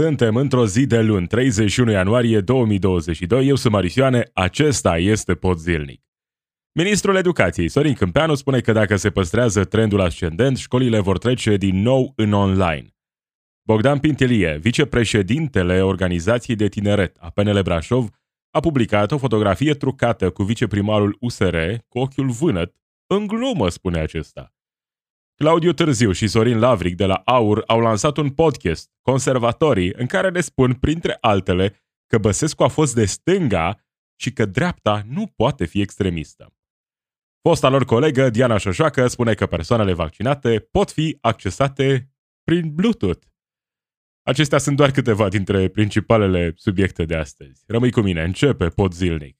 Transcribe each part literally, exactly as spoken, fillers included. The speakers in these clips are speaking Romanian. Suntem într-o zi de luni, treizeci și unu ianuarie două mii douăzeci și doi. Eu sunt Marisioane, acesta este Podzilnic. Ministrul Educației, Sorin Câmpeanu, spune că dacă se păstrează trendul ascendent, școlile vor trece din nou în online. Bogdan Pintilie, vicepreședintele Organizației de Tineret a P N L Brașov, a publicat o fotografie trucată cu viceprimarul U S R, cu ochiul vânăt, în glumă, spune acesta. Claudiu Târziu și Sorin Lavric de la A U R au lansat un podcast, Conservatorii, în care ne spun, printre altele, că Băsescu a fost de stânga și că dreapta nu poate fi extremistă. Fosta lor colegă, Diana Șoșoacă, spune că persoanele vaccinate pot fi accesate prin Bluetooth. Acestea sunt doar câteva dintre principalele subiecte de astăzi. Rămâi cu mine, începe Podzilnic.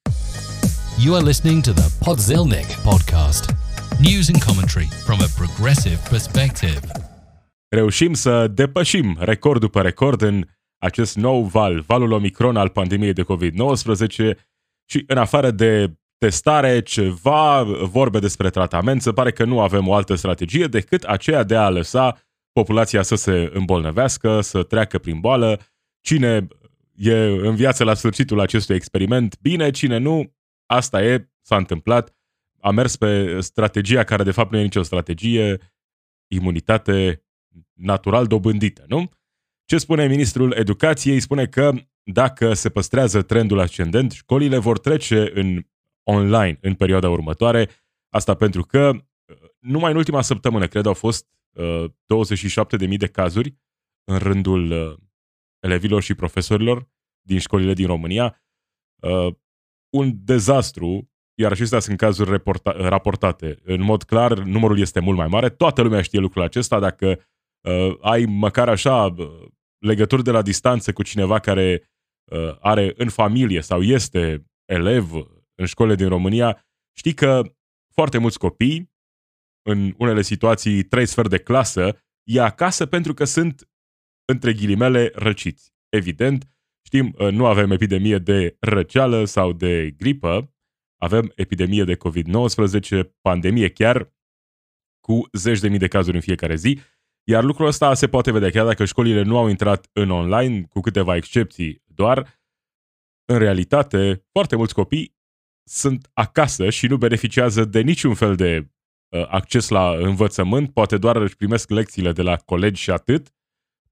You are listening to the Podzilnic podcast. News and commentary from a progressive perspective. Reușim să depășim record după record în acest nou val, valul Omicron al pandemiei de COVID nouăsprezece și în afară de testare, ceva vorbe despre tratament, se pare că nu avem o altă strategie decât aceea de a lăsa populația să se îmbolnăvească, să treacă prin boală. Cine e în viață la sfârșitul acestui experiment, bine, cine nu, asta e, s-a întâmplat. A mers pe strategia care de fapt nu e nicio strategie, imunitate natural dobândită, nu? Ce spune ministrul Educației? Spune că dacă se păstrează trendul ascendent, școlile vor trece în online în perioada următoare. Asta pentru că numai în ultima săptămână, cred, au fost douăzeci și șapte de mii de cazuri în rândul elevilor și profesorilor din școlile din România. Un dezastru. Iar acestea sunt cazuri reporta- raportate. În mod clar, numărul este mult mai mare. Toată lumea știe lucrul acesta. Dacă uh, ai măcar așa legături de la distanță cu cineva care uh, are în familie sau este elev în școlile din România, știi că foarte mulți copii, în unele situații trei sfert de clasă, e acasă pentru că sunt, între ghilimele, răciți. Evident, știm, uh, nu avem epidemie de răceală sau de gripă, avem epidemie de COVID nouăsprezece, pandemie chiar, cu zeci de mii de cazuri în fiecare zi, iar lucrul ăsta se poate vedea chiar dacă școlile nu au intrat în online, cu câteva excepții doar. În realitate, foarte mulți copii sunt acasă și nu beneficiază de niciun fel de uh, acces la învățământ, poate doar își primesc lecțiile de la colegi și atât,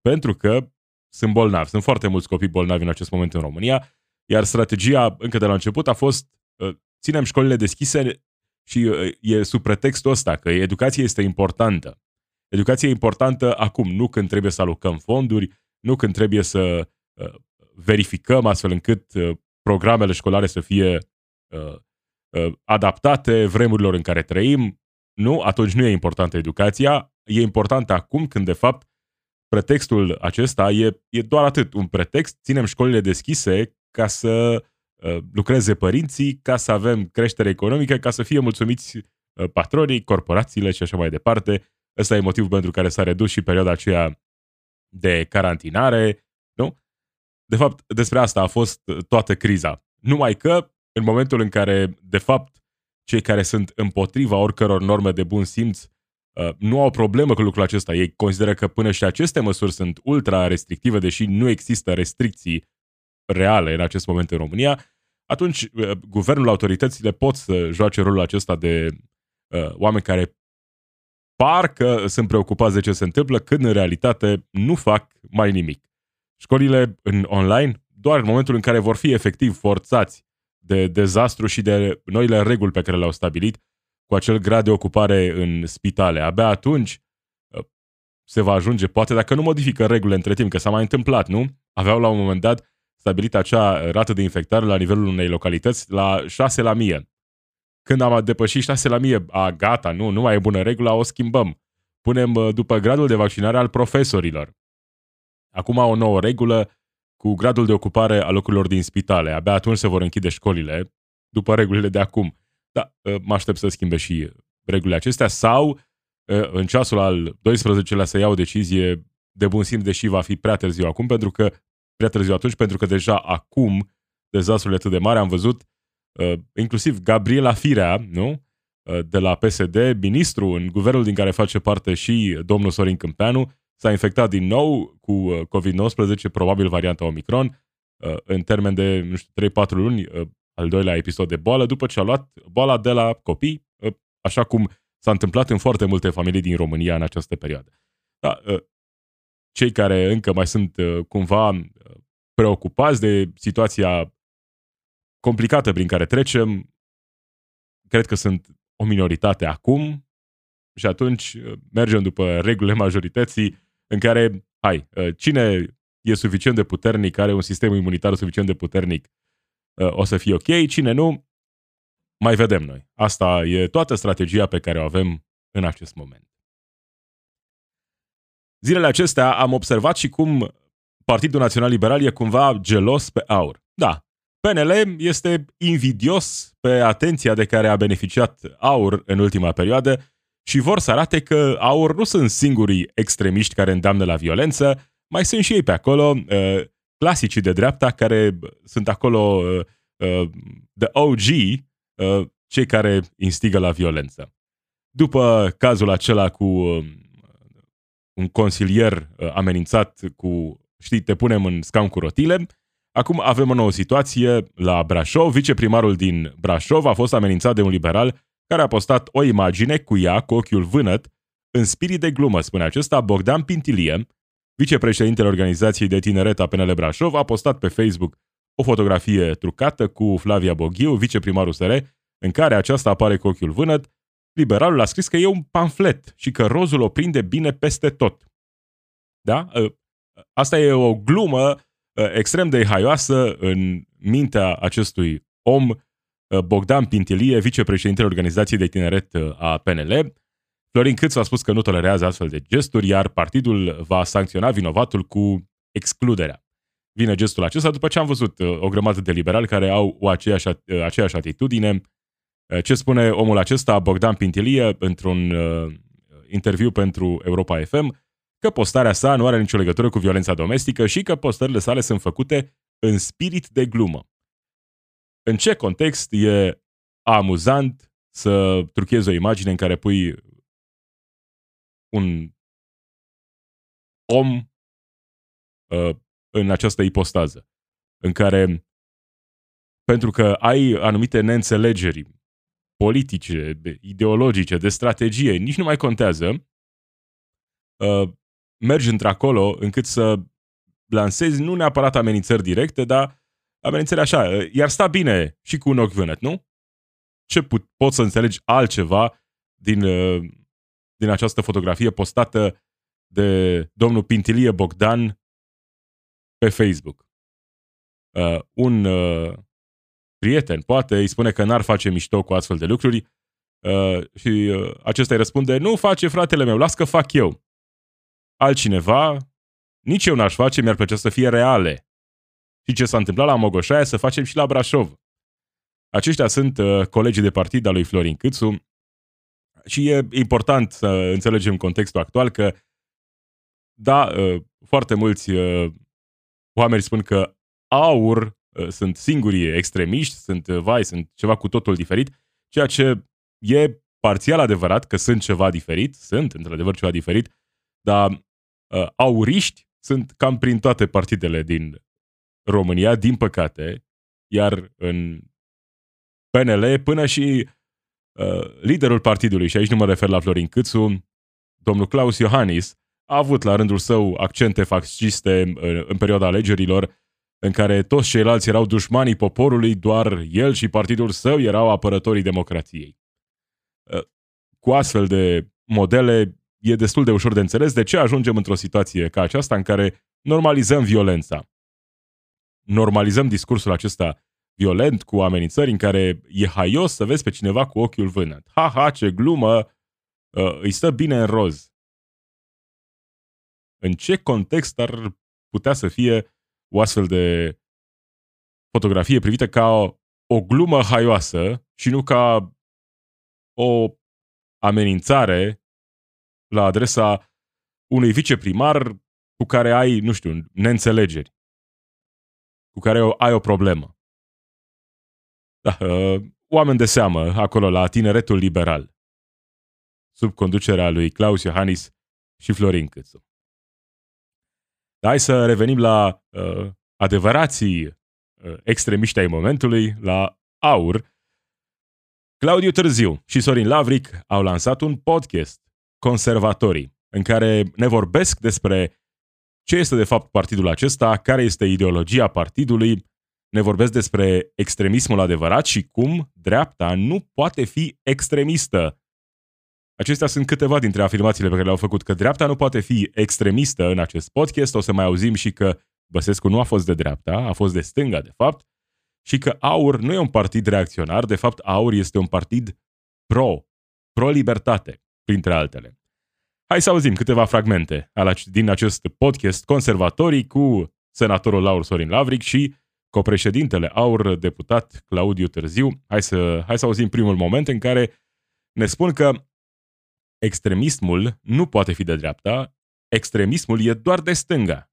pentru că sunt bolnavi. Sunt foarte mulți copii bolnavi în acest moment în România, iar strategia încă de la început a fost ținem școlile deschise și e sub pretextul ăsta că educația este importantă. Educația e importantă acum, nu când trebuie să alocăm fonduri, nu când trebuie să verificăm astfel încât programele școlare să fie adaptate vremurilor în care trăim. Nu, atunci nu e importantă educația, e importantă acum când de fapt pretextul acesta e, e doar atât, un pretext, ținem școlile deschise ca să lucreze părinții, ca să avem creștere economică, ca să fie mulțumiți patronii, corporațiile și așa mai departe. Ăsta e motivul pentru care s-a redus și perioada aceea de carantinare, nu? De fapt, despre asta a fost toată criza. Numai că, în momentul în care, de fapt, cei care sunt împotriva oricăror norme de bun simț nu au problemă cu lucrul acesta. Ei consideră că până și aceste măsuri sunt ultra-restrictive, deși nu există restricții reale în acest moment în România, atunci guvernul, autoritățile pot să joace rolul acesta de uh, oameni care par că sunt preocupați de ce se întâmplă, când în realitate nu fac mai nimic. Școlile în online, doar în momentul în care vor fi efectiv forțați de dezastru și de noile reguli pe care le-au stabilit cu acel grad de ocupare în spitale. Abia atunci uh, se va ajunge, poate dacă nu modifică regulile între timp, că s-a mai întâmplat, nu? Aveau la un moment dat stabilit acea rată de infectare la nivelul unei localități la șase la mie. Când am depășit șase la mie, a, gata, nu, nu mai e bună regulă, o schimbăm. Punem după gradul de vaccinare al profesorilor. Acum o nouă regulă cu gradul de ocupare a locurilor din spitale. Abia atunci se vor închide școlile, după regulile de acum. Da, mă aștept să schimbe și regulile acestea sau în ceasul al doisprezecelea să iau o decizie de bun simț, deși va fi prea târziu acum, pentru că prea târziu atunci, pentru că deja acum dezastrul e atât de mare. Am văzut uh, inclusiv Gabriela Firea, nu? Uh, de la P S D, ministru în guvernul din care face parte și domnul Sorin Câmpeanu, S-a infectat din nou cu covid nouăsprezece, probabil varianta Omicron, în termen de nu știu, trei patru luni, al doilea episod de boală, după ce a luat boala de la copii, așa cum s-a întâmplat în foarte multe familii din România în această perioadă. Da, cei care încă mai sunt cumva preocupați de situația complicată prin care trecem, cred că sunt o minoritate acum și atunci mergem după regulile majorității în care, hai, cine e suficient de puternic, are un sistem imunitar suficient de puternic, o să fie ok, cine nu, mai vedem noi. Asta e toată strategia pe care o avem în acest moment. Zilele acestea am observat și cum Partidul Național Liberal e cumva gelos pe AUR. Da, P N L este invidios pe atenția de care a beneficiat AUR în ultima perioadă și vor să arate că AUR nu sunt singurii extremiști care îndeamnă la violență, mai sunt și ei pe acolo, clasicii de dreapta care sunt acolo the O G, cei care instigă la violență. După cazul acela cu un consilier amenințat cu, știi, te punem în scaun cu rotile, acum avem o nouă situație la Brașov. Viceprimarul din Brașov a fost amenințat de un liberal care a postat o imagine cu ea, cu ochiul vânăt, în spirit de glumă, spune acesta. Bogdan Pintilie, vicepreședintele organizației de tineret a P N L Brașov, a postat pe Facebook o fotografie trucată cu Flavia Boghiu, viceprimarul U S R, în care aceasta apare cu ochiul vânăt. Liberalul a scris că e un pamflet și că rozul o prinde bine peste tot. Da? Asta e o glumă extrem de haioasă în mintea acestui om, Bogdan Pintilie, vicepreședintele organizației de tineret a P N L. Florin Cîțu a spus că nu tolerează astfel de gesturi, iar partidul va sancționa vinovatul cu excluderea. Vine gestul acesta după ce am văzut o grămadă de liberali care au o aceeași, aceeași atitudine. Ce spune omul acesta, Bogdan Pintilie, într-un uh, interviu pentru Europa F M? Că postarea sa nu are nicio legătură cu violența domestică și că postările sale sunt făcute în spirit de glumă. În ce context e amuzant să truchezi o imagine în care pui un om uh, în această ipostază, în care, pentru că ai anumite neînțelegeri politice, ideologice, de strategie, nici nu mai contează, uh, mergi într-acolo încât să lansezi nu neapărat amenințări directe, dar amenințări așa, uh, iar sta bine și cu un ochi vânăt, nu? Ce put- poți să înțelegi altceva din, uh, din această fotografie postată de domnul Pintilie Bogdan pe Facebook? Uh, un... Uh, prieten, poate, îi spune că n-ar face mișto cu astfel de lucruri uh, și uh, acesta îi răspunde: nu face, fratele meu, las că fac eu. Altcineva: nici eu n-aș face, mi-ar plăcea să fie reale. Și ce s-a întâmplat la Mogoșaia să facem și la Brașov. Aceștia sunt uh, colegii de partid al lui Florin Cîțu și e important să înțelegem contextul actual că, da, uh, foarte mulți uh, oameni spun că AUR sunt singurii extremiști, sunt, vai, sunt ceva cu totul diferit, ceea ce e parțial adevărat că sunt ceva diferit, sunt într-adevăr ceva diferit, dar uh, auriști sunt cam prin toate partidele din România, din păcate, iar în P N L până și uh, liderul partidului, și aici nu mă refer la Florin Cîțu, domnul Klaus Iohannis, a avut la rândul său accente fasciste uh, în perioada alegerilor, în care toți ceilalți erau dușmanii poporului, doar el și partidul său erau apărătorii democrației. Cu astfel de modele e destul de ușor de înțeles de ce ajungem într-o situație ca aceasta în care normalizăm violența. Normalizăm discursul acesta violent cu amenințări în care e haios să vezi pe cineva cu ochiul vânăt. Ha, ha, ce glumă, îi stă bine în roz. În ce context ar putea să fie o astfel de fotografie privită ca o, o glumă haioasă și nu ca o amenințare la adresa unui viceprimar cu care ai, nu știu, neînțelegeri, cu care ai o problemă. Da, oameni de seamă acolo la tineretul liberal, sub conducerea lui Klaus Iohannis și Florin Cîțu. Hai să revenim la uh, adevărații uh, extremiști ai momentului, la AUR. Claudiu Târziu și Sorin Lavric au lansat un podcast, Conservatorii, în care ne vorbesc despre ce este de fapt partidul acesta, care este ideologia partidului, ne vorbesc despre extremismul adevărat și cum dreapta nu poate fi extremistă. Acestea sunt câteva dintre afirmațiile pe care le-au făcut, că dreapta nu poate fi extremistă în acest podcast. O să mai auzim și că Băsescu nu a fost de dreapta, a fost de stânga, de fapt, și că AUR nu e un partid reacționar, de fapt AUR este un partid pro, pro-libertate, printre altele. Hai să auzim câteva fragmente din acest podcast Conservatorii cu senatorul AUR Sorin Lavric și copreședintele AUR, deputat Claudiu Târziu. Hai să, hai să auzim primul moment în care ne spun că extremismul nu poate fi de dreapta, extremismul e doar de stânga.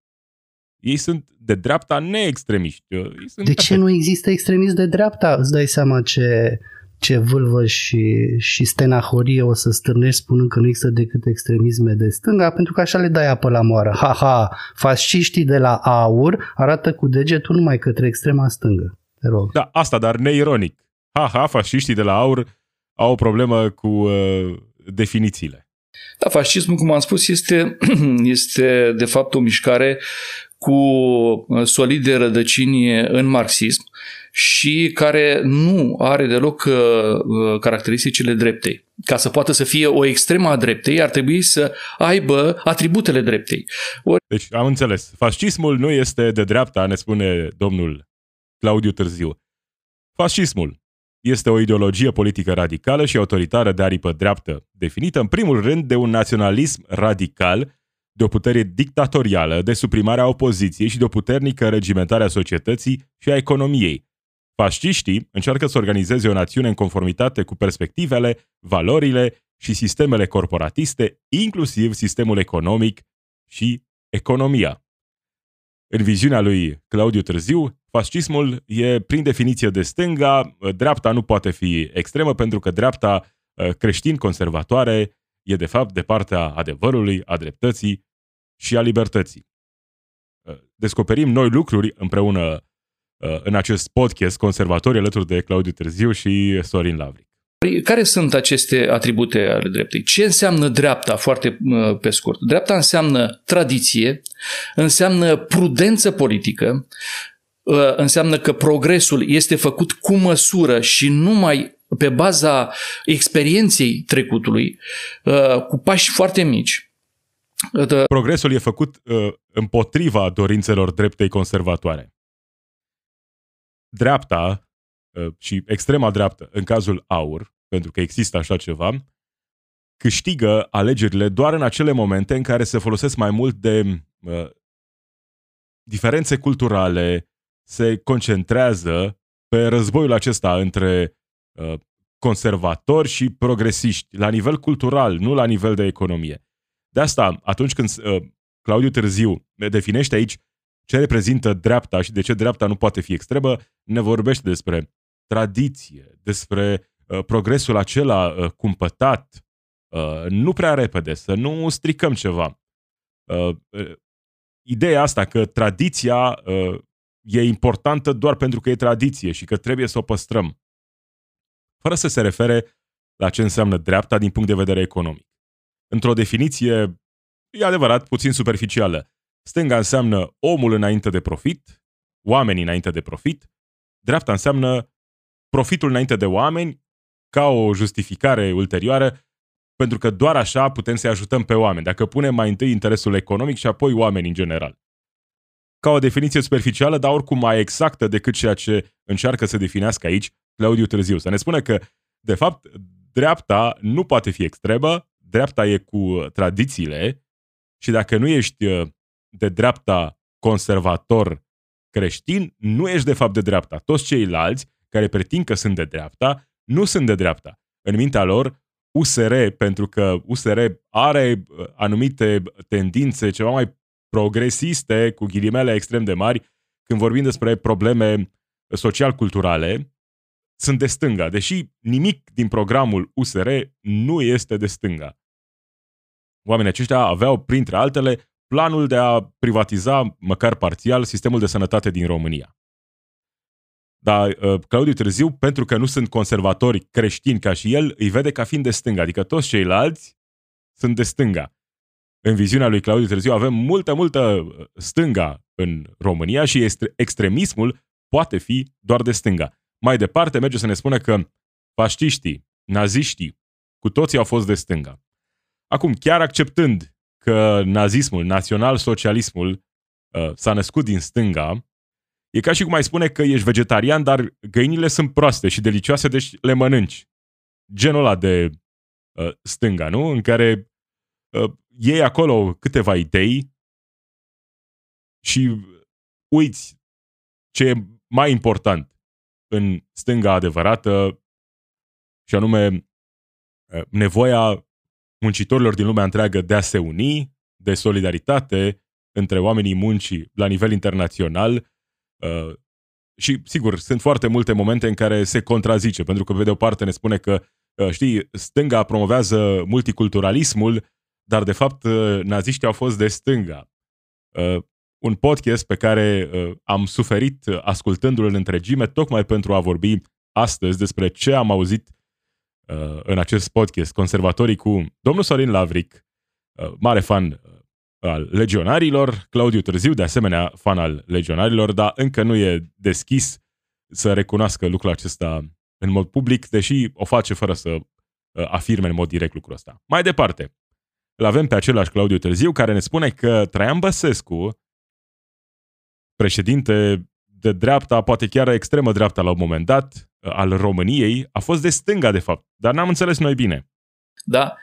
Ei sunt de dreapta neextremiști. Ei sunt de ce nu există extremiști de dreapta? Îți dai seama ce, ce vâlvă și, și stenahorie o să stârnești spunând că nu există decât extremisme de stânga, pentru că așa le dai apă la moară. Ha, ha, fasciștii de la AUR arată cu degetul numai către extrema stângă. Te rog. Da, asta, dar neironic. Ha, ha, fasciștii de la AUR au o problemă cu... Uh... definițiile. Da, fascismul, cum am spus, este, este de fapt o mișcare cu solide rădăcini în marxism și care nu are deloc caracteristicile dreptei. Ca să poată să fie o extremă a dreptei, ar trebui să aibă atributele dreptei. Or... Deci am înțeles. Fascismul nu este de dreapta, ne spune domnul Claudiu Târziu. Fascismul este o ideologie politică radicală și autoritară de aripă dreaptă, definită în primul rând de un naționalism radical, de o putere dictatorială, de suprimarea opoziției și de o puternică regimentare a societății și a economiei. Fasciștii încearcă să organizeze o națiune în conformitate cu perspectivele, valorile și sistemele corporatiste, inclusiv sistemul economic și economia. În viziunea lui Claudiu Târziu, fascismul e prin definiție de stânga, dreapta nu poate fi extremă pentru că dreapta creștin-conservatoare e de fapt de partea adevărului, a dreptății și a libertății. Descoperim noi lucruri împreună în acest podcast Conservatori alături de Claudiu Târziu și Sorin Lavric. Care sunt aceste atribute ale dreptei? Ce înseamnă dreapta, foarte pe scurt? Dreapta înseamnă tradiție, înseamnă prudență politică, înseamnă că progresul este făcut cu măsură și numai pe baza experienței trecutului, cu pași foarte mici. Progresul e făcut împotriva dorințelor dreptei conservatoare. Dreapta și extrema dreaptă, în cazul AUR, pentru că există așa ceva, câștigă alegerile doar în acele momente în care se folosesc mai mult de uh, diferențe culturale, se concentrează pe războiul acesta între uh, conservatori și progresiști, la nivel cultural, nu la nivel de economie. De asta, atunci când uh, Claudiu Târziu definește aici ce reprezintă dreapta și de ce dreapta nu poate fi extremă, ne vorbește despre tradiție, despre uh, progresul acela uh, cumpătat, uh, nu prea repede, să nu stricăm ceva. Uh, uh, ideea asta că tradiția uh, e importantă doar pentru că e tradiție și că trebuie să o păstrăm, fără să se refere la ce înseamnă dreapta din punct de vedere economic. Într-o definiție, e adevărat, puțin superficială. Stânga înseamnă omul înainte de profit, oamenii înainte de profit, dreapta înseamnă profitul înainte de oameni, ca o justificare ulterioară, pentru că doar așa putem să-i ajutăm pe oameni, dacă punem mai întâi interesul economic și apoi oameni în general. Ca o definiție superficială, dar oricum mai exactă decât ceea ce încearcă să definească aici Claudiu Târziu. Să ne spune că, de fapt, dreapta nu poate fi extremă, dreapta e cu tradițiile și dacă nu ești de dreapta conservator creștin, nu ești de fapt de dreapta. Toți ceilalți care pretind că sunt de dreapta, nu sunt de dreapta. În mintea lor, U S R, pentru că U S R are anumite tendințe ceva mai progresiste, cu ghilimele extrem de mari, când vorbim despre probleme social-culturale, sunt de stânga, deși nimic din programul U S R nu este de stânga. Oamenii aceștia aveau, printre altele, planul de a privatiza, măcar parțial, sistemul de sănătate din România. Dar Claudiu Târziu, pentru că nu sunt conservatori creștini ca și el, îi vede ca fiind de stânga, adică toți ceilalți sunt de stânga. În viziunea lui Claudiu Târziu avem multă, multă stânga în România și extremismul poate fi doar de stânga. Mai departe merge să ne spună că fasciștii, naziștii, cu toții au fost de stânga. Acum, chiar acceptând că nazismul, național-socialismul s-a născut din stânga, e ca și cum ai spune că ești vegetarian, dar găinile sunt proaste și delicioase, deci le mănânci. Genul ăla de uh, stânga, nu? În care uh, iei acolo câteva idei și uiți ce e mai important în stânga adevărată, și anume uh, nevoia muncitorilor din lumea întreagă de a se uni, de solidaritate între oamenii muncii la nivel internațional. Uh, și, sigur, sunt foarte multe momente în care se contrazice, pentru că, pe de o parte, ne spune că, uh, știi, stânga promovează multiculturalismul, dar, de fapt, uh, naziștii au fost de stânga. Uh, un podcast pe care uh, am suferit ascultându-l în întregime, tocmai pentru a vorbi astăzi despre ce am auzit uh, în acest podcast. Conservatorii cu domnul Sorin Lavric, uh, mare fan al legionarilor, Claudiu Târziu, de asemenea, fan al legionarilor, dar încă nu e deschis să recunoască lucrul acesta în mod public, deși o face fără să afirme în mod direct lucrul ăsta. Mai departe, îl avem pe același Claudiu Târziu, care ne spune că Traian Băsescu, președinte de dreapta, poate chiar extremă dreapta la un moment dat, al României, a fost de stânga, de fapt, dar n-am înțeles noi bine. Da,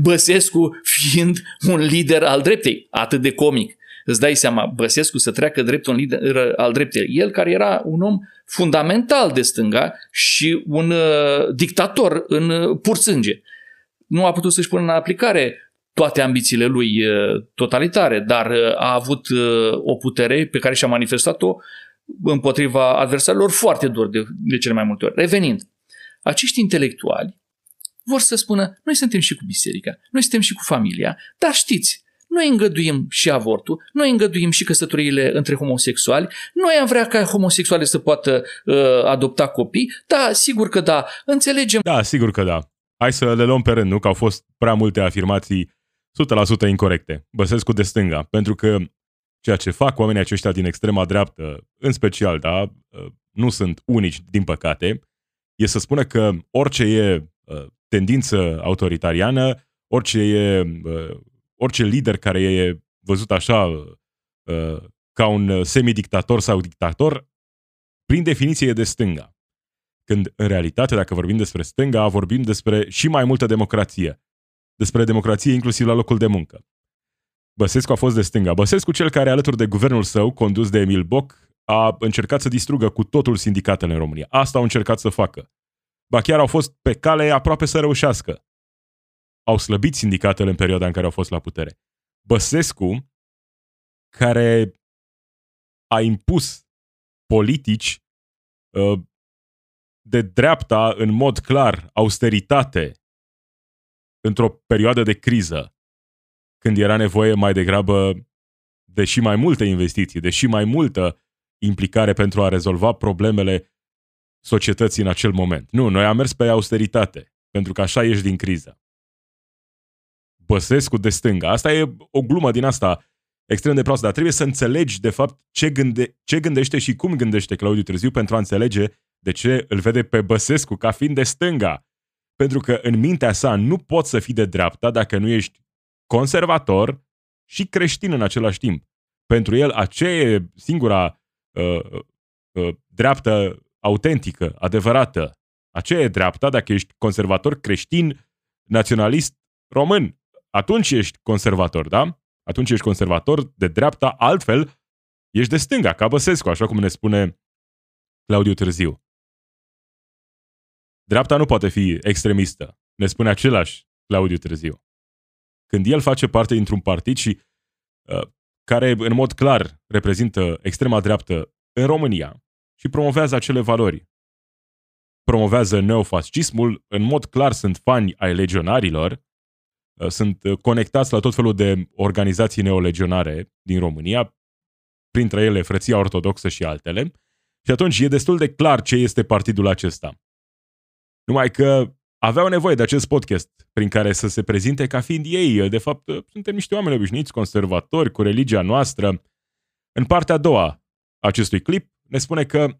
Băsescu fiind un lider al dreptei, atât de comic. Îți dai seama, Băsescu să treacă drept un lider al dreptei. El care era un om fundamental de stânga și un uh, dictator în uh, pur sânge. Nu a putut să-și pună în aplicare toate ambițiile lui uh, totalitare, dar uh, a avut uh, o putere pe care și-a manifestat-o împotriva adversarilor foarte dur de, de cele mai multe ori. Revenind, acești intelectuali vor să spună, noi suntem și cu biserica, noi suntem și cu familia, dar știți, noi îngăduim și avortul, noi îngăduim și căsătoriile între homosexuali, noi am vrea ca homosexuale să poată uh, adopta copii, da, sigur că da, înțelegem. Da, sigur că da. Hai să le luăm pe rând, nu? Că au fost prea multe afirmații o sută la sută incorecte. Băsescu de stânga, pentru că ceea ce fac oamenii aceștia din extrema dreaptă, în special, da, nu sunt unici, din păcate, e să spună că orice e uh, tendință autoritariană, orice, e, orice lider care e văzut așa ca un semidictator sau dictator, prin definiție e de stânga. Când, în realitate, dacă vorbim despre stânga, vorbim despre și mai multă democrație. Despre democrație inclusiv la locul de muncă. Băsescu a fost de stânga. Băsescu, cel care, alături de guvernul său, condus de Emil Boc, a încercat să distrugă cu totul sindicatele în România. Asta au încercat să facă. Ba chiar au fost pe cale aproape să reușească. Au slăbit sindicatele în perioada în care au fost la putere. Băsescu, care a impus politici uh, de dreapta, în mod clar, austeritate, într-o perioadă de criză, când era nevoie mai degrabă de și mai multe investiții, de și mai multă implicare pentru a rezolva problemele societății în acel moment. Nu, noi am mers pe austeritate, pentru că așa ieși din criză. Băsescu de stânga. Asta e o glumă din asta extrem de proastă, dar trebuie să înțelegi, de fapt, ce, gânde- ce gândește și cum gândește Claudiu Târziu pentru a înțelege de ce îl vede pe Băsescu ca fiind de stânga. Pentru că în mintea sa nu poți să fii de dreapta dacă nu ești conservator și creștin în același timp. Pentru el, aceea e singura uh, uh, dreaptă autentică, adevărată. Aceea e dreapta dacă ești conservator, creștin, naționalist, român. Atunci ești conservator, da? Atunci ești conservator de dreapta, altfel ești de stânga, ca Băsescu, așa cum ne spune Claudiu Târziu. Dreapta nu poate fi extremistă, ne spune același Claudiu Târziu. Când el face parte dintr-un partid și uh, care în mod clar reprezintă extrema dreaptă în România, și promovează acele valori. Promovează neofascismul, în mod clar sunt fani ai legionarilor, sunt conectați la tot felul de organizații neolegionare din România, printre ele Frăția Ortodoxă și altele, și atunci e destul de clar ce este partidul acesta. Numai că aveau nevoie de acest podcast prin care să se prezinte ca fiind ei. De fapt, suntem niște oameni obișnuiți, conservatori, cu religia noastră. În partea a doua acestui clip ne spune că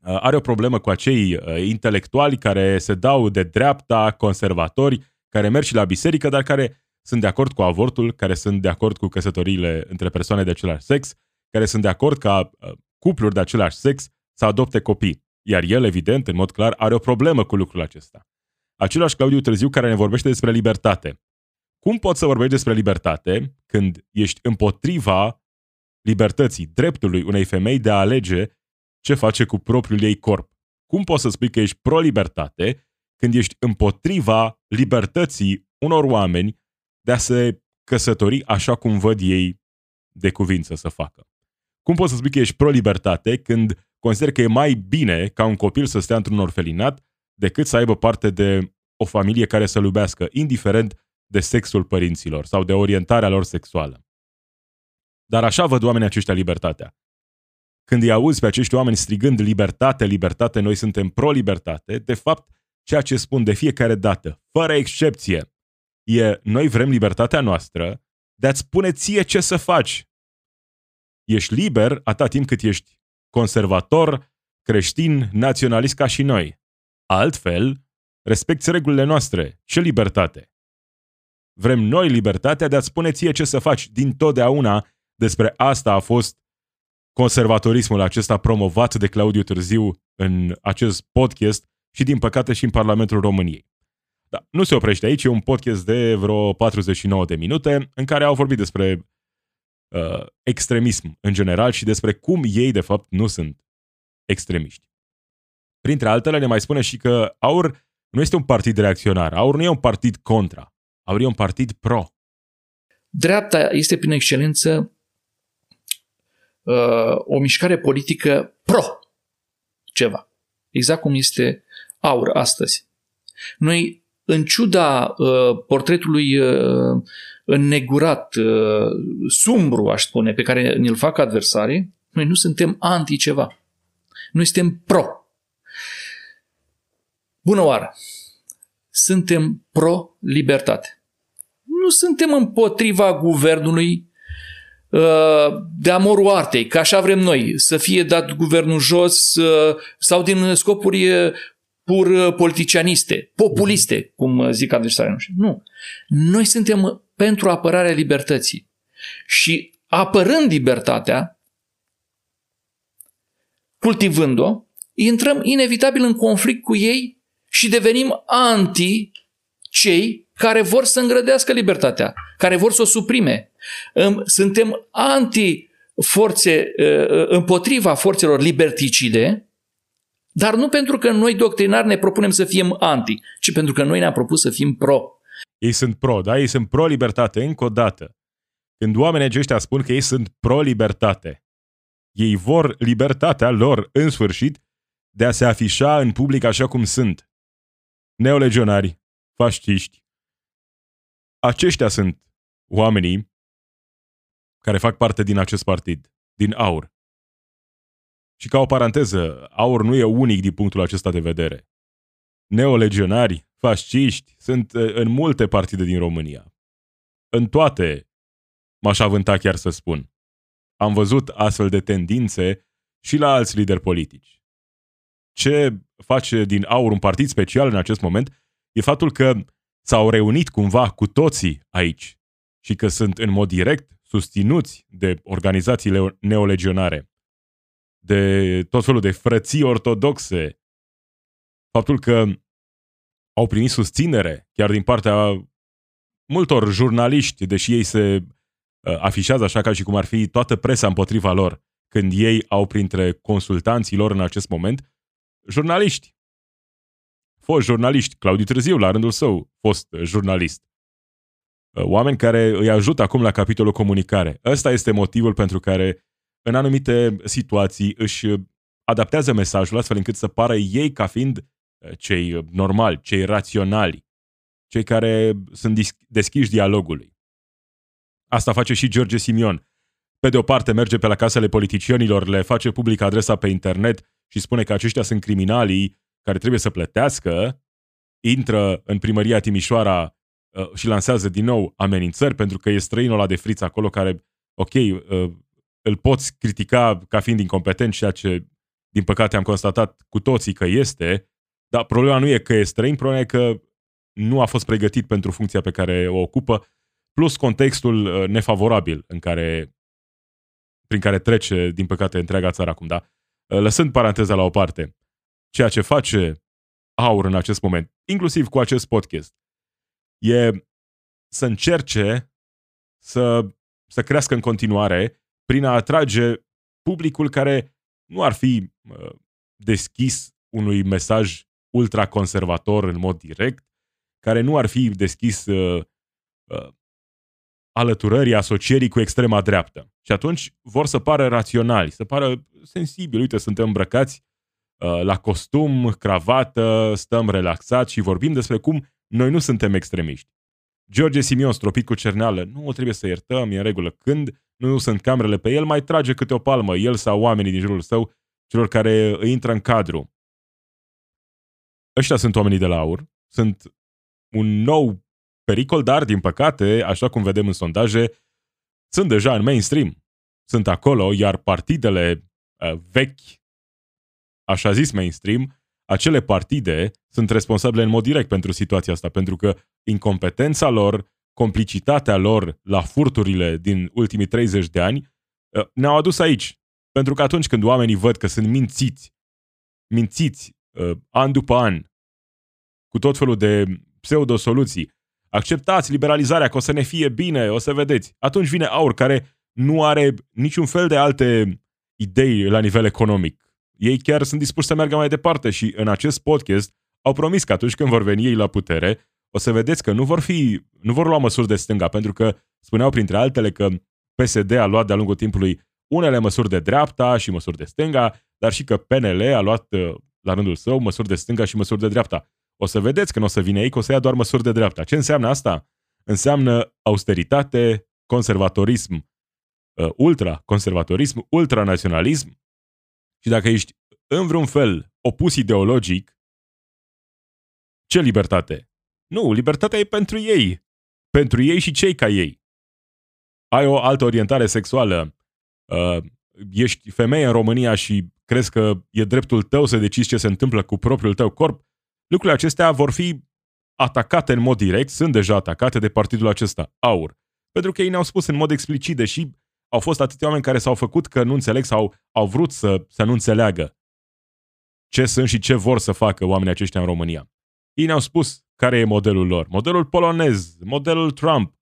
are o problemă cu acei intelectuali care se dau de dreapta, conservatori, care merg și la biserică, dar care sunt de acord cu avortul, care sunt de acord cu căsătoriile între persoane de același sex, care sunt de acord ca cupluri de același sex să adopte copii. Iar el, evident, în mod clar, are o problemă cu lucrul acesta. Același Claudiu Târziu care ne vorbește despre libertate. Cum poți să vorbești despre libertate când ești împotriva libertății, dreptului unei femei de a alege ce face cu propriul ei corp? Cum poți să spui că ești pro-libertate când ești împotriva libertății unor oameni de a se căsători așa cum văd ei de cuvință să facă? Cum poți să spui că ești pro-libertate când consideri că e mai bine ca un copil să stea într-un orfelinat decât să aibă parte de o familie care să-l iubească, indiferent de sexul părinților sau de orientarea lor sexuală? Dar așa văd oamenii aceștia libertatea. Când îi auzi pe acești oameni strigând libertate, libertate, noi suntem pro-libertate, de fapt, ceea ce spun de fiecare dată, fără excepție, e noi vrem libertatea noastră de a-ți spune ție ce să faci. Ești liber atât timp cât ești conservator, creștin, naționalist ca și noi. Altfel, respecti regulile noastre. Ce libertate? Vrem noi libertatea de a-ți spune ție ce să faci. Dintotdeauna despre asta a fost conservatorismul acesta promovat de Claudiu Târziu în acest podcast și, din păcate, și în Parlamentul României. Dar nu se oprește aici, e un podcast de vreo patruzeci și nouă de minute în care au vorbit despre uh, extremism în general și despre cum ei, de fapt, nu sunt extremiști. Printre altele, ne mai spune și că AUR nu este un partid reacționar. AUR nu e un partid contra. AUR e un partid pro. Dreapta este, prin excelență, o mișcare politică pro ceva. Exact cum este AUR astăzi. Noi, în ciuda portretului înnegurat, sumbru, aș spune, pe care ne-l fac adversarii, noi nu suntem anti-ceva. Noi suntem pro. Bună oară! Suntem pro-libertate. Nu suntem împotriva guvernului de amorul artei, că așa vrem noi, să fie dat guvernul jos sau din scopuri pur politicianiste, populiste, cum zic adversarii noștri. Nu. Noi suntem pentru apărarea libertății și apărând libertatea, cultivând-o, intrăm inevitabil în conflict cu ei și devenim anti cei care vor să îngrădească libertatea, care vor să o suprime. Suntem anti forțe, împotriva forțelor liberticide, dar nu pentru că noi doctrinari ne propunem să fim anti, ci pentru că noi ne-am propus să fim pro. Ei sunt pro, da? Ei sunt pro-libertate, încă o dată. Când oamenii aceștia spun că ei sunt pro-libertate, ei vor libertatea lor, în sfârșit, de a se afișa în public așa cum sunt. Neolegionari, fasciști. Aceștia sunt oamenii care fac parte din acest partid, din AUR. Și ca o paranteză, AUR nu e unic din punctul acesta de vedere. Neolegionari, fasciști sunt în multe partide din România. În toate m-aș avânta chiar să spun. Am văzut astfel de tendințe și la alți lideri politici. Ce face din AUR un partid special în acest moment e faptul că s-au reunit cumva cu toții aici și că sunt în mod direct susținuți de organizațiile neolegionare, de tot felul de frății ortodoxe. Faptul că au primit susținere chiar din partea multor jurnaliști, deși ei se afișează așa ca și cum ar fi toată presa împotriva lor, când ei au printre consultanții lor în acest moment jurnaliști. Foști jurnaliști, Claudiu Târziu, la rândul său, fost jurnalist. Oameni care îi ajută acum la capitolul comunicare. Ăsta este motivul pentru care în anumite situații își adaptează mesajul astfel încât să pară ei ca fiind cei normali, cei raționali. cei care sunt deschiși dialogului. Asta face și George Simion. Pe de o parte merge pe la casele politicienilor, le face public adresa pe internet și spune că aceștia sunt criminalii care trebuie să plătească, intră în primăria Timișoara și lansează din nou amenințări, pentru că e străinul ăla de friț acolo care, ok, îl poți critica ca fiind incompetent, ceea ce, din păcate, am constatat cu toții că este, dar problema nu e că e străin, problema e că nu a fost pregătit pentru funcția pe care o ocupă, plus contextul nefavorabil în care, prin care trece, din păcate, întreaga țară acum. Da? Lăsând paranteza la o parte, ceea ce face AUR în acest moment, inclusiv cu acest podcast, e să încerce să, să crească în continuare prin a atrage publicul care nu ar fi uh, deschis unui mesaj ultraconservator în mod direct, care nu ar fi deschis uh, uh, alăturării, asocierii cu extrema dreaptă. Și atunci vor să pară raționali, să pară sensibili. Uite, suntem îmbrăcați uh, la costum, cravată, stăm relaxați și vorbim despre cum noi nu suntem extremiști. George Simion, stropit cu cerneală, nu o trebuie să iertăm, e în regulă. Când nu sunt camerele pe el, mai trage câte o palmă, el sau oamenii din jurul său, celor care îi intră în cadru. Ăștia sunt oamenii de la AUR, sunt un nou pericol, dar, din păcate, așa cum vedem în sondaje, sunt deja în mainstream. Sunt acolo, iar partidele uh, vechi, așa zis mainstream, acele partide sunt responsabile în mod direct pentru situația asta, pentru că incompetența lor, complicitatea lor la furturile din ultimii treizeci de ani ne-au adus aici. Pentru că atunci când oamenii văd că sunt mințiți, mințiți an după an, cu tot felul de pseudo-soluții, acceptați liberalizarea, că o să ne fie bine, o să vedeți. Atunci vine AUR, care nu are niciun fel de alte idei la nivel economic. Ei chiar sunt dispuși să meargă mai departe și în acest podcast au promis că atunci când vor veni ei la putere, o să vedeți că nu vor, fi, nu vor lua măsuri de stânga, pentru că spuneau printre altele că P S D a luat de-a lungul timpului unele măsuri de dreapta și măsuri de stânga, dar și că P N L a luat la rândul său măsuri de stânga și măsuri de dreapta. O să vedeți că nu o să vină ei, că o să ia doar măsuri de dreapta. Ce înseamnă asta? Înseamnă austeritate, conservatorism, ultraconservatorism, ultranaționalism. Și dacă ești în vreun fel opus ideologic, ce libertate? Nu, libertatea e pentru ei. Pentru ei și cei ca ei. Ai o altă orientare sexuală, ești femeie în România și crezi că e dreptul tău să decizi ce se întâmplă cu propriul tău corp, lucrurile acestea vor fi atacate în mod direct, sunt deja atacate de partidul acesta, AUR. Pentru că ei ne-au spus în mod explicit, deși au fost atâția oameni care s-au făcut că nu înțeleg sau au vrut să, să nu înțeleagă ce sunt și ce vor să facă oamenii aceștia în România. Ei ne-au spus care e modelul lor. Modelul polonez, modelul Trump.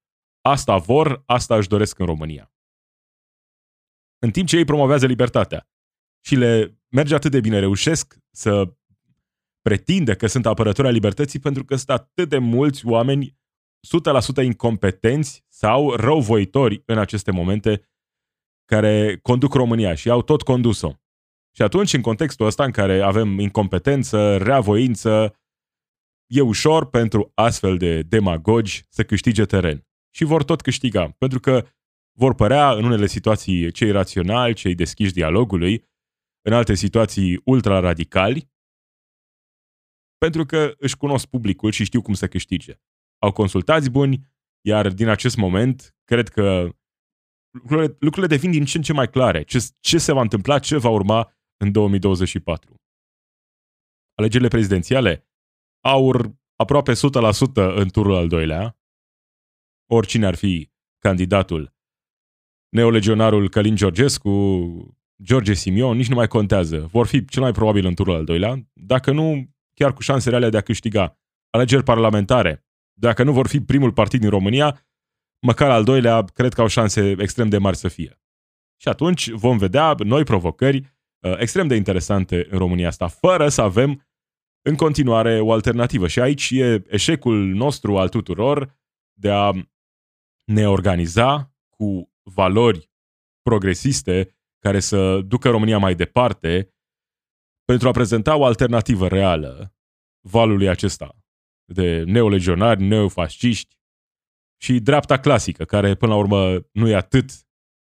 Asta vor, asta își doresc în România. În timp ce ei promovează libertatea și le merge atât de bine, reușesc să pretindă că sunt apărători ai libertății pentru că sunt atât de mulți oameni o sută la sută incompetenți sau răuvoitori în aceste momente care conduc România și au tot condus-o. Și atunci, în contextul ăsta în care avem incompetență, reavoință, e ușor pentru astfel de demagogi să câștige teren. Și vor tot câștiga, pentru că vor părea în unele situații cei raționali, cei deschiși dialogului, în alte situații ultra-radicali, pentru că își cunosc publicul și știu cum să câștige. Au consultați buni, iar din acest moment, cred că lucrurile, lucrurile devin din ce în ce mai clare. Ce, ce se va întâmpla, ce va urma în două mii douăzeci și patru. Alegerile prezidențiale AUR aproape o sută la sută în turul al doilea. Oricine ar fi candidatul, neolegionarul Călin Georgescu, George Simion, nici nu mai contează. Vor fi cel mai probabil în turul al doilea, dacă nu chiar cu șanse reale de a câștiga. Alegeri parlamentare. Dacă nu vor fi primul partid din România, măcar al doilea, cred că au șanse extrem de mari să fie. Și atunci vom vedea noi provocări extrem de interesante în România asta, fără să avem în continuare o alternativă. Și aici e eșecul nostru al tuturor de a ne organiza cu valori progresiste care să ducă România mai departe pentru a prezenta o alternativă reală valului acesta. de neolegionari, neofasciști și dreapta clasică, care până la urmă nu e atât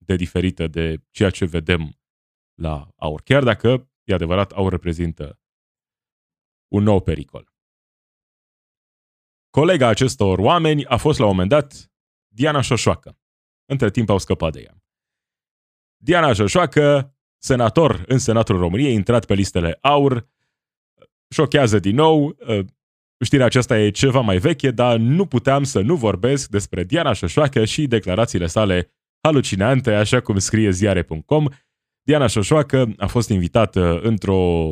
de diferită de ceea ce vedem la AUR, chiar dacă, e adevărat, AUR reprezintă un nou pericol. Colega acestor oameni a fost la un moment dat Diana Șoșoacă. Între timp au scăpat de ea. Diana Șoșoacă, senator în Senatul României, intrat pe listele AUR, șochează din nou. Știrea aceasta e ceva mai veche, dar nu puteam să nu vorbesc despre Diana Șoșoacă și declarațiile sale halucinante, așa cum scrie ziare punct com. Diana Șoșoacă a fost invitată într-o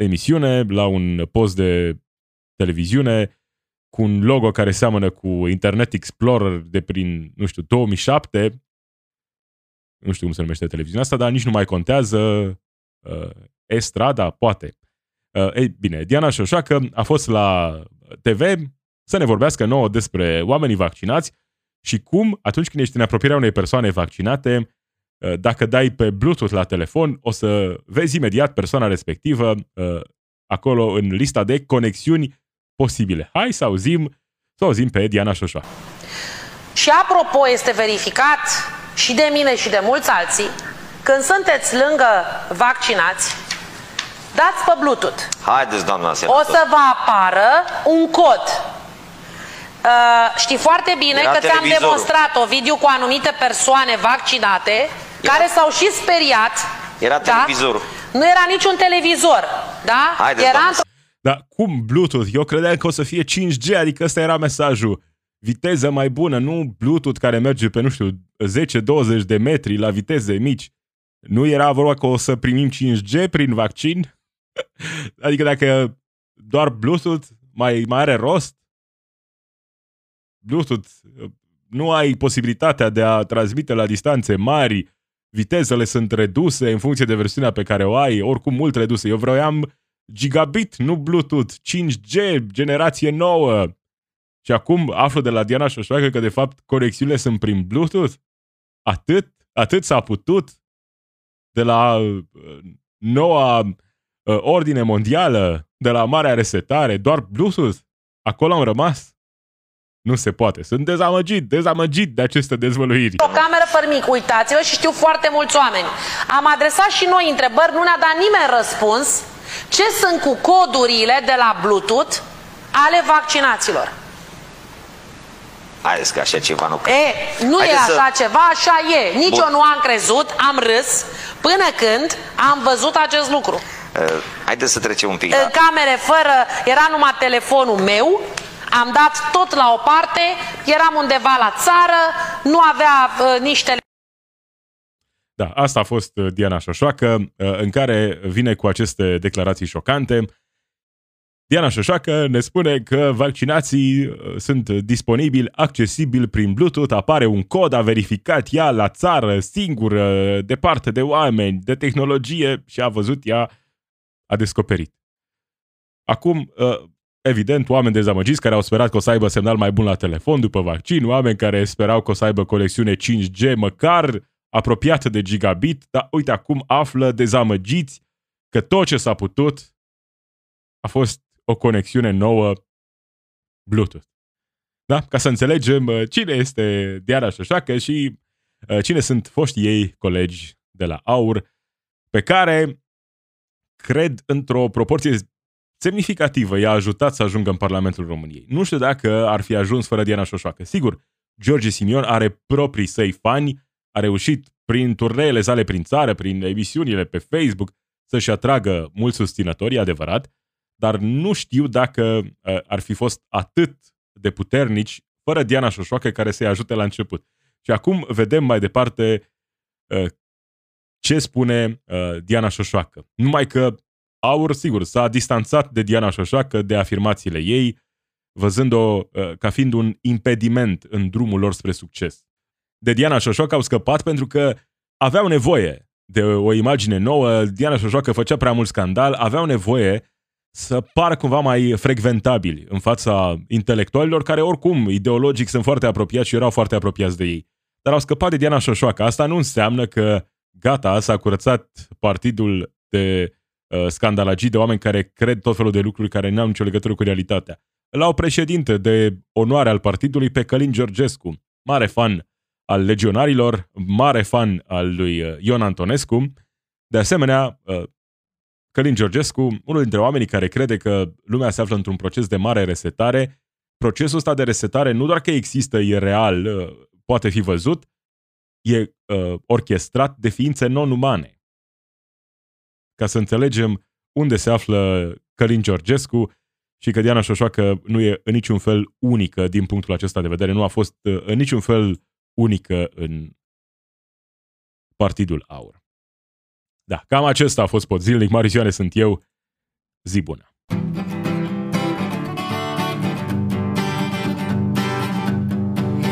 emisiune la un post de televiziune cu un logo care seamănă cu Internet Explorer de prin, nu știu, două mii șapte. Nu știu cum se numește televiziunea asta, dar nici nu mai contează. Estrada, poate. Ei bine, Diana Șoșoacă a fost la te ve să ne vorbească nouă despre oamenii vaccinați și cum, atunci când ești în apropierea unei persoane vaccinate, dacă dai pe Bluetooth la telefon, o să vezi imediat persoana respectivă acolo în lista de conexiuni posibile. Hai să auzim, să auzim pe Diana Șoșoacă. Și apropo, este verificat și de mine și de mulți alții, când sunteți lângă vaccinați, dați pe Bluetooth. Haideți, doamna senator. O să vă apară un cod. Uh, știi foarte bine Era că ți-am demonstrat o video cu anumite persoane vaccinate Era. care s-au și speriat. Era da? televizorul. Nu era niciun televizor. Da? Haideți, era Dar cum Bluetooth? Eu credeam că o să fie cinci G, adică ăsta era mesajul. Viteză mai bună, nu Bluetooth care merge pe, nu știu, zece douăzeci de metri la viteze mici. Nu era vorba că o să primim cinci G prin vaccin? Adică dacă doar Bluetooth mai, mai are rost? Bluetooth, nu ai posibilitatea de a transmite la distanțe mari, vitezele sunt reduse în funcție de versiunea pe care o ai, oricum mult reduse. Eu vroiam gigabit, nu Bluetooth, cinci G, generație nouă. Și acum aflu de la Diana Șoșoacă că de fapt conexiunile sunt prin Bluetooth? Atât? Atât s-a putut? De la noua ordine mondială, de la marea resetare, doar Bluetooth? Acolo am rămas? Nu se poate. Sunt dezamăgit, dezamăgit de aceste dezvăluiri. O cameră pe mic, uitați-vă, și știu foarte mulți oameni. Am adresat și noi întrebări, nu ne-a dat nimeni răspuns. Ce sunt cu codurile de la Bluetooth ale vaccinaților? Haideți că așa ceva nu... E, nu Haide e așa să... ceva, așa e. Nici Bun. eu nu am crezut, am râs, până când am văzut acest lucru. Uh, haideți să trecem un pic. În da. camere fără... Era numai telefonul meu, am dat tot la o parte, eram undeva la țară, nu avea uh, nici tele... Da, asta a fost Diana Șoșoacă, uh, în care vine cu aceste declarații șocante. Diana Șoșoacă ne spune că vaccinații sunt disponibili, accesibili prin Bluetooth, apare un cod, a verificat ea la țară, singură, departe de oameni, de tehnologie și a văzut ea, a descoperit. Acum, evident, oameni dezamăgiți care au sperat că o să aibă semnal mai bun la telefon după vaccin, oameni care sperau că o să aibă conexiune cinci G, măcar apropiată de gigabit, dar uite acum află dezamăgiți că tot ce s-a putut a fost o conexiune nouă Bluetooth. Da? Ca să înțelegem cine este Diana Șoșoacă și cine sunt foștii ei colegi de la AUR, pe care, cred, într-o proporție semnificativă i-a ajutat să ajungă în Parlamentul României. Nu știu dacă ar fi ajuns fără Diana Șoșoacă. Sigur, George Simion are proprii săi fani, a reușit prin turneele sale prin țară, prin emisiunile pe Facebook, să-și atragă mulți susținători, adevărat, dar nu știu dacă ar fi fost atât de puternici fără Diana Șoșoacă care să-i ajute la început. Și acum vedem mai departe ce spune Diana Șoșoacă. Numai că AUR, sigur, s-a distanțat de Diana Șoșoacă, de afirmațiile ei, văzând-o ca fiind un impediment în drumul lor spre succes. De Diana Șoșoacă au scăpat pentru că aveau nevoie de o imagine nouă, Diana Șoșoacă făcea prea mult scandal, aveau nevoie să pară cumva mai frecventabili în fața intelectualilor care oricum ideologic sunt foarte apropiați și erau foarte apropiați de ei. Dar au scăpat de Diana Șoșoacă. Asta nu înseamnă că gata, s-a curățat partidul de uh, scandalagii, de oameni care cred tot felul de lucruri care n-au nicio legătură cu realitatea. L-au președinte de onoare al partidului pe Călin Georgescu, mare fan al legionarilor, mare fan al lui Ion Antonescu. De asemenea, Călin Georgescu, unul dintre oamenii care crede că lumea se află într-un proces de mare resetare. Procesul ăsta de resetare nu doar că există, e real, poate fi văzut, e uh, orchestrat de ființe non-umane. Ca să înțelegem unde se află Călin Georgescu și că Diana Șoșoacă nu e în niciun fel unică din punctul acesta de vedere, nu a fost uh, în niciun fel unică în Partidul AUR. Da, cam acesta a fost Podzilnic. Marisioane sunt eu. Zi bună!